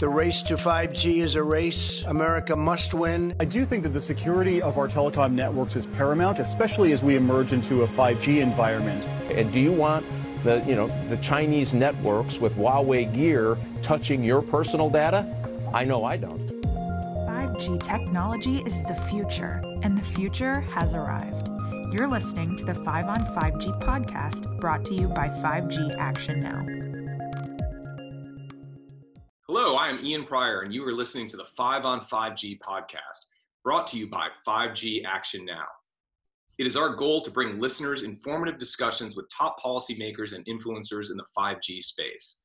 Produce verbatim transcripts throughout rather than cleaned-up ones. The race to five G is a race America must win. I do think that the security of our telecom networks is paramount, especially as we emerge into a five G environment. And do you want the, you know, the Chinese networks with Huawei gear touching your personal data? I know I don't. five G technology is the future, and the future has arrived. You're listening to the five on five G podcast, brought to you by five G Action Now. Hello, I am Ian Pryor, and you are listening to the five on five G podcast, brought to you by five G Action Now. It is our goal to bring listeners informative discussions with top policymakers and influencers in the five G space.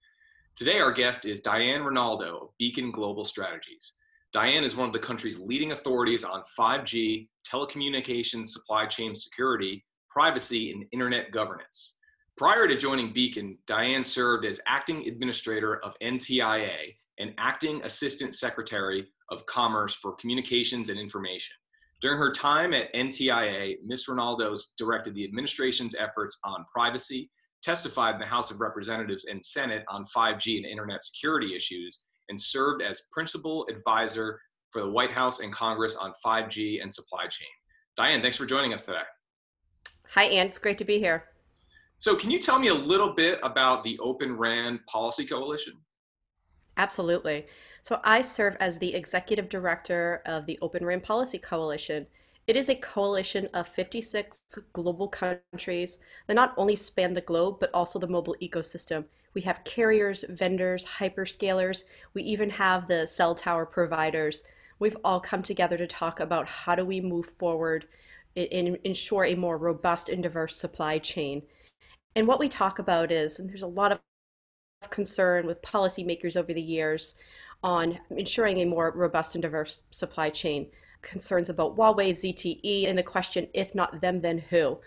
Today, our guest is Diane Rinaldo of Beacon Global Strategies. Diane is one of the country's leading authorities on five G, telecommunications, supply chain security, privacy, and internet governance. Prior to joining Beacon, Diane served as acting administrator of N T I A and acting assistant secretary of commerce for communications and information. During her time at N T I A, Miz Rinaldo directed the administration's efforts on privacy, testified in the House of Representatives and Senate on five G and internet security issues, and served as principal advisor for the White House and Congress on five G and supply chain. Diane, thanks for joining us today. Hi, Ann. It's great to be here. So can you tell me a little bit about the Open R A N Policy Coalition? Absolutely. So I serve as the executive director of the Open R A N Policy Coalition. It is a coalition of fifty-six global countries that not only span the globe, but also the mobile ecosystem. We have carriers, vendors, hyperscalers. We even have the cell tower providers. We've all come together to talk about how do we move forward and ensure a more robust and diverse supply chain. And what we talk about is, and there's a lot of concern with policymakers over the years on ensuring a more robust and diverse supply chain, concerns about Huawei, Z T E, and the question, if not them, then who?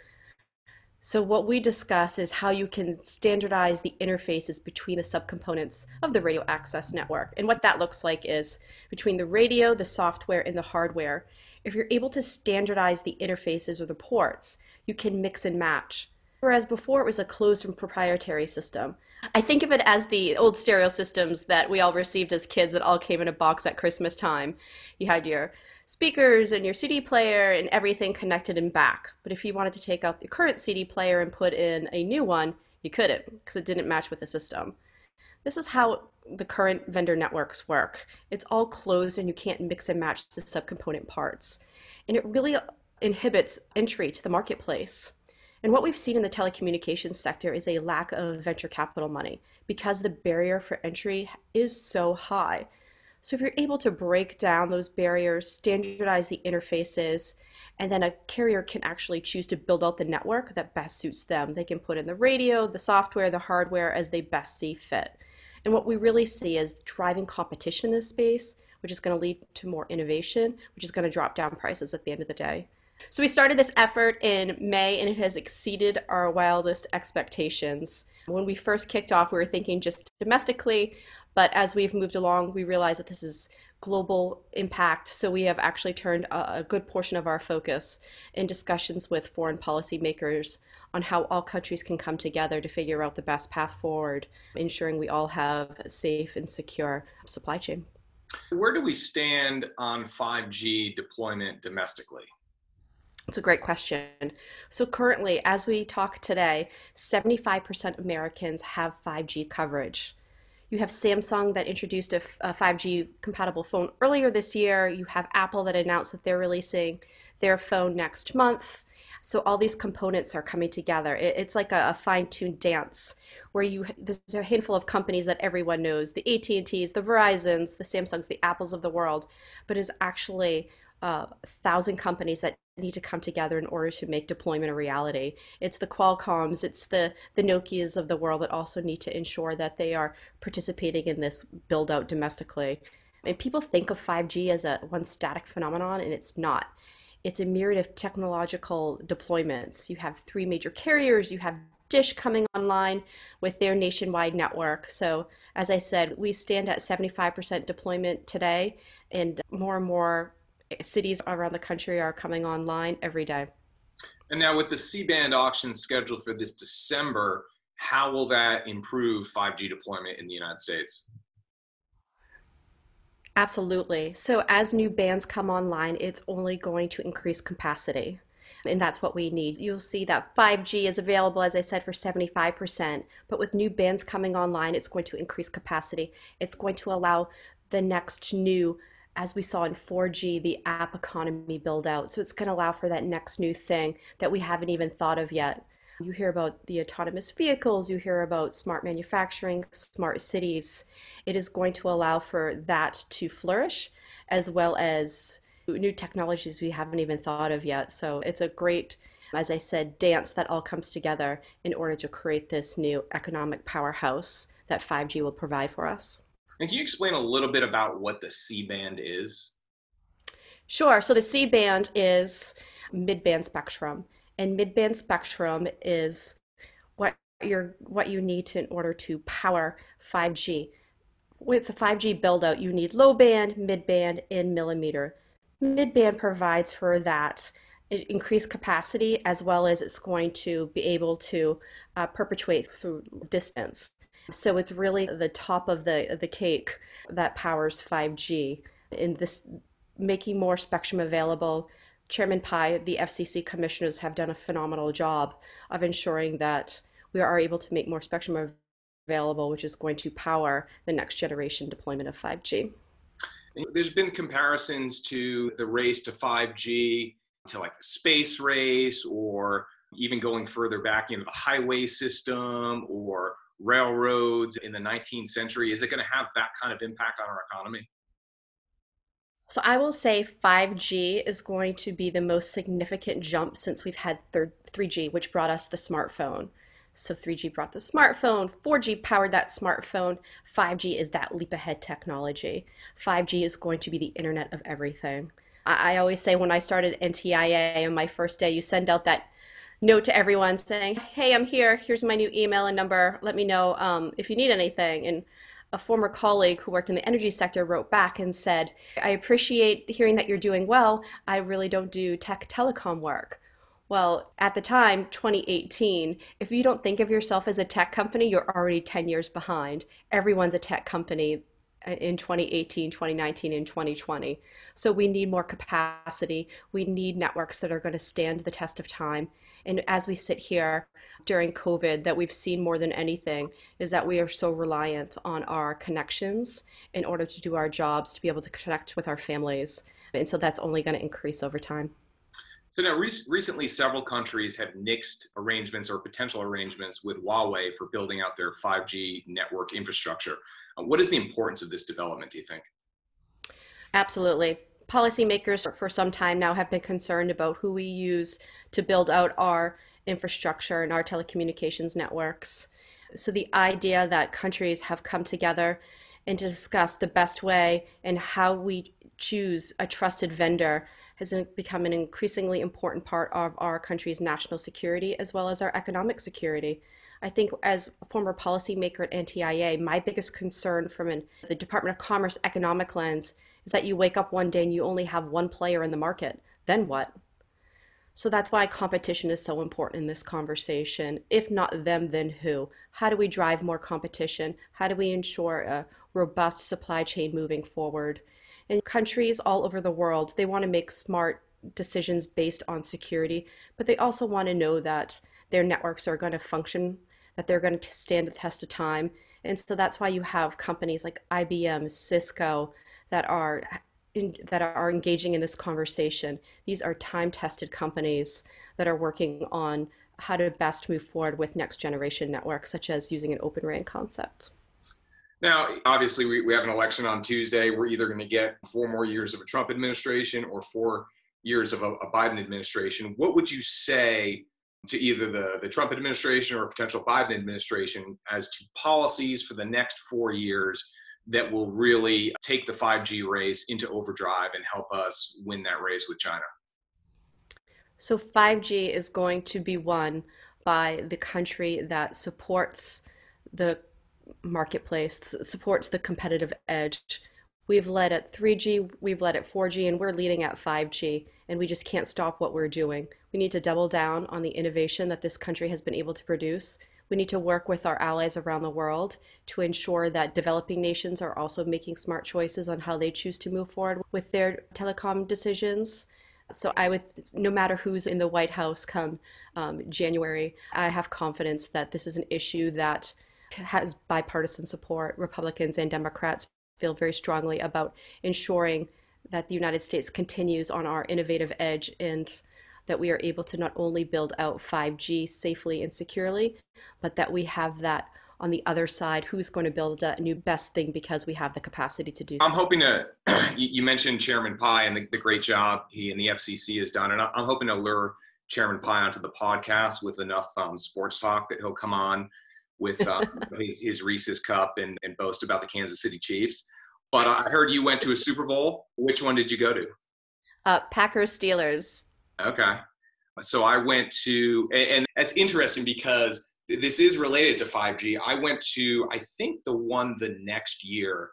So what we discuss is how you can standardize the interfaces between the subcomponents of the radio access network. And what that looks like is between the radio, the software, and the hardware. If you're able to standardize the interfaces or the ports, you can mix and match. Whereas before it was a closed and proprietary system. I think of it as the old stereo systems that we all received as kids that all came in a box at Christmas time. You had your speakers and your C D player and everything connected in back. But if you wanted to take out the current C D player and put in a new one, you couldn't because it didn't match with the system. This is how the current vendor networks work. It's all closed and you can't mix and match the subcomponent parts. And it really inhibits entry to the marketplace. And what we've seen in the telecommunications sector is a lack of venture capital money because the barrier for entry is so high. So if you're able to break down those barriers, standardize the interfaces, and then a carrier can actually choose to build out the network that best suits them. They can put in the radio, the software, the hardware as they best see fit. And what we really see is driving competition in this space, which is going to lead to more innovation, which is going to drop down prices at the end of the day. So we started this effort in May, and it has exceeded our wildest expectations. When we first kicked off, we were thinking just domestically, but as we've moved along, we realized that this is global impact. So we have actually turned a good portion of our focus in discussions with foreign policymakers on how all countries can come together to figure out the best path forward, ensuring we all have a safe and secure supply chain. Where do we stand on five G deployment domestically? It's a great question. So currently, as we talk today, seventy-five percent of Americans have five G coverage. You have Samsung that introduced a, a five G compatible phone earlier this year. You have Apple that announced that they're releasing their phone next month. So all these components are coming together. It, it's like a, a fine-tuned dance where you there's a handful of companies that everyone knows, the A T and T's, the Verizons, the Samsungs, the Apples of the world, but is actually Uh, a thousand companies that need to come together in order to make deployment a reality. It's the Qualcomms, it's the, the Nokias of the world that also need to ensure that they are participating in this build out domestically. And people think of five G as a one static phenomenon, and it's not. It's a myriad of technological deployments. You have three major carriers, you have DISH coming online with their nationwide network. So as I said, we stand at seventy-five percent deployment today, and more and more cities around the country are coming online every day. And now with the C-Band auction scheduled for this December, how will that improve five G deployment in the United States? Absolutely. So as new bands come online, it's only going to increase capacity. And that's what we need. You'll see that five G is available, as I said, for seventy-five percent. But with new bands coming online, it's going to increase capacity. It's going to allow the next new, as we saw in four G, the app economy build out. So it's going to allow for that next new thing that we haven't even thought of yet. You hear about the autonomous vehicles, you hear about smart manufacturing, smart cities. It is going to allow for that to flourish, as well as new technologies we haven't even thought of yet. So it's a great, as I said, dance that all comes together in order to create this new economic powerhouse that five G will provide for us. And can you explain a little bit about what the C-band is? Sure. So the C-band is mid-band spectrum, and mid-band spectrum is what you're, what you need to, in order to power five G. With the five G build-out, you need low-band, mid-band, and millimeter. Mid-band provides for that increased capacity, as well as it's going to be able to uh, perpetuate through distance. So it's really the top of the, the cake that powers five G. In this, making more spectrum available, Chairman Pai, the F C C commissioners have done a phenomenal job of ensuring that we are able to make more spectrum available, which is going to power the next generation deployment of five G. There's been comparisons to the race to five G, to like the space race, or even going further back into the highway system or railroads in the nineteenth century. Is it going to have that kind of impact on our economy? So I will say five G is going to be the most significant jump since we've had three G, which brought us the smartphone. So three G brought the smartphone, four G powered that smartphone, five G is that leap ahead technology. five G is going to be the internet of everything. I, I always say when I started N T I A on my first day, you send out that note to everyone saying, hey, I'm here, here's my new email and number, let me know um, if you need anything. And a former colleague who worked in the energy sector wrote back and said, I appreciate hearing that you're doing well, I really don't do tech telecom work. Well, at the time, twenty eighteen, if you don't think of yourself as a tech company, you're already ten years behind. Everyone's a tech company in twenty eighteen, twenty nineteen, and twenty twenty. So we need more capacity. We need networks that are going to stand the test of time. And as we sit here during COVID, that we've seen more than anything is that we are so reliant on our connections in order to do our jobs, to be able to connect with our families. And so that's only going to increase over time. So now, re- recently, several countries have nixed arrangements or potential arrangements with Huawei for building out their five G network infrastructure. Uh, what is the importance of this development, do you think? Absolutely. Policymakers for some time now have been concerned about who we use to build out our infrastructure and our telecommunications networks. So the idea that countries have come together and to discuss the best way and how we choose a trusted vendor has become an increasingly important part of our country's national security as well as our economic security. I think as a former policymaker at N T I A, my biggest concern from an, the Department of Commerce economic lens is that you wake up one day and you only have one player in the market. Then what? So that's why competition is so important in this conversation. If not them, then who? How do we drive more competition? How do we ensure a robust supply chain moving forward? And countries all over the world, they want to make smart decisions based on security, but they also want to know that their networks are going to function, that they're going to stand the test of time. And so that's why you have companies like I B M, Cisco, that are in, that are engaging in this conversation. These are time-tested companies that are working on how to best move forward with next-generation networks, such as using an Open RAN concept. Now, obviously, we, we have an election on Tuesday. We're either going to get four more years of a Trump administration or four years of a, a Biden administration. What would you say to either the, the Trump administration or a potential Biden administration as to policies for the next four years that will really take the five G race into overdrive and help us win that race with China? So five G is going to be won by the country that supports the marketplace, supports the competitive edge. We've led at three G, we've led at four G, and we're leading at five G, and we just can't stop what we're doing. We need to double down on the innovation that this country has been able to produce. We need to work with our allies around the world to ensure that developing nations are also making smart choices on how they choose to move forward with their telecom decisions. So I would, no matter who's in the White House come um, January, I have confidence that this is an issue that has bipartisan support. Republicans and Democrats feel very strongly about ensuring that the United States continues on our innovative edge and that we are able to not only build out five G safely and securely, but that we have that on the other side, who's going to build that new best thing because we have the capacity to do that. I'm hoping to, you mentioned Chairman Pai and the, the great job he and the F C C has done, and I'm hoping to lure Chairman Pai onto the podcast with enough um, sports talk that he'll come on with uh, his, his Reese's Cup and, and boast about the Kansas City Chiefs. But I heard you went to a Super Bowl. Which one did you go to? Uh, Packers-Steelers. Okay. So I went to, and that's interesting because this is related to five G. I went to, I think, the one the next year,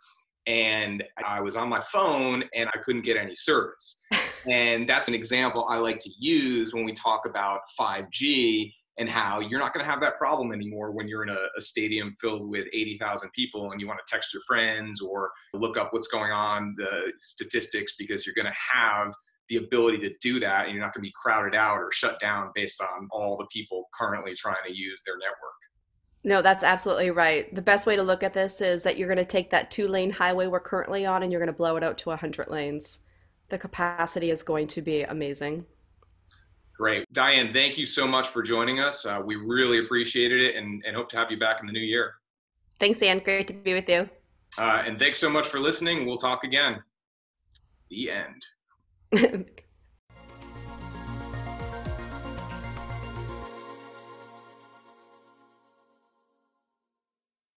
and I was on my phone and I couldn't get any service. And that's an example I like to use when we talk about five G and how you're not going to have that problem anymore when you're in a, a stadium filled with eighty thousand people and you want to text your friends or look up what's going on, the statistics, because you're going to have the ability to do that and you're not going to be crowded out or shut down based on all the people currently trying to use their network. No, that's absolutely right. The best way to look at this is that you're going to take that two-lane highway we're currently on and you're going to blow it out to one hundred lanes. The capacity is going to be amazing. Great. Diane, thank you so much for joining us. Uh, we really appreciated it and, and hope to have you back in the new year. Thanks, Dan. Great to be with you. Uh, and thanks so much for listening. We'll talk again. The end.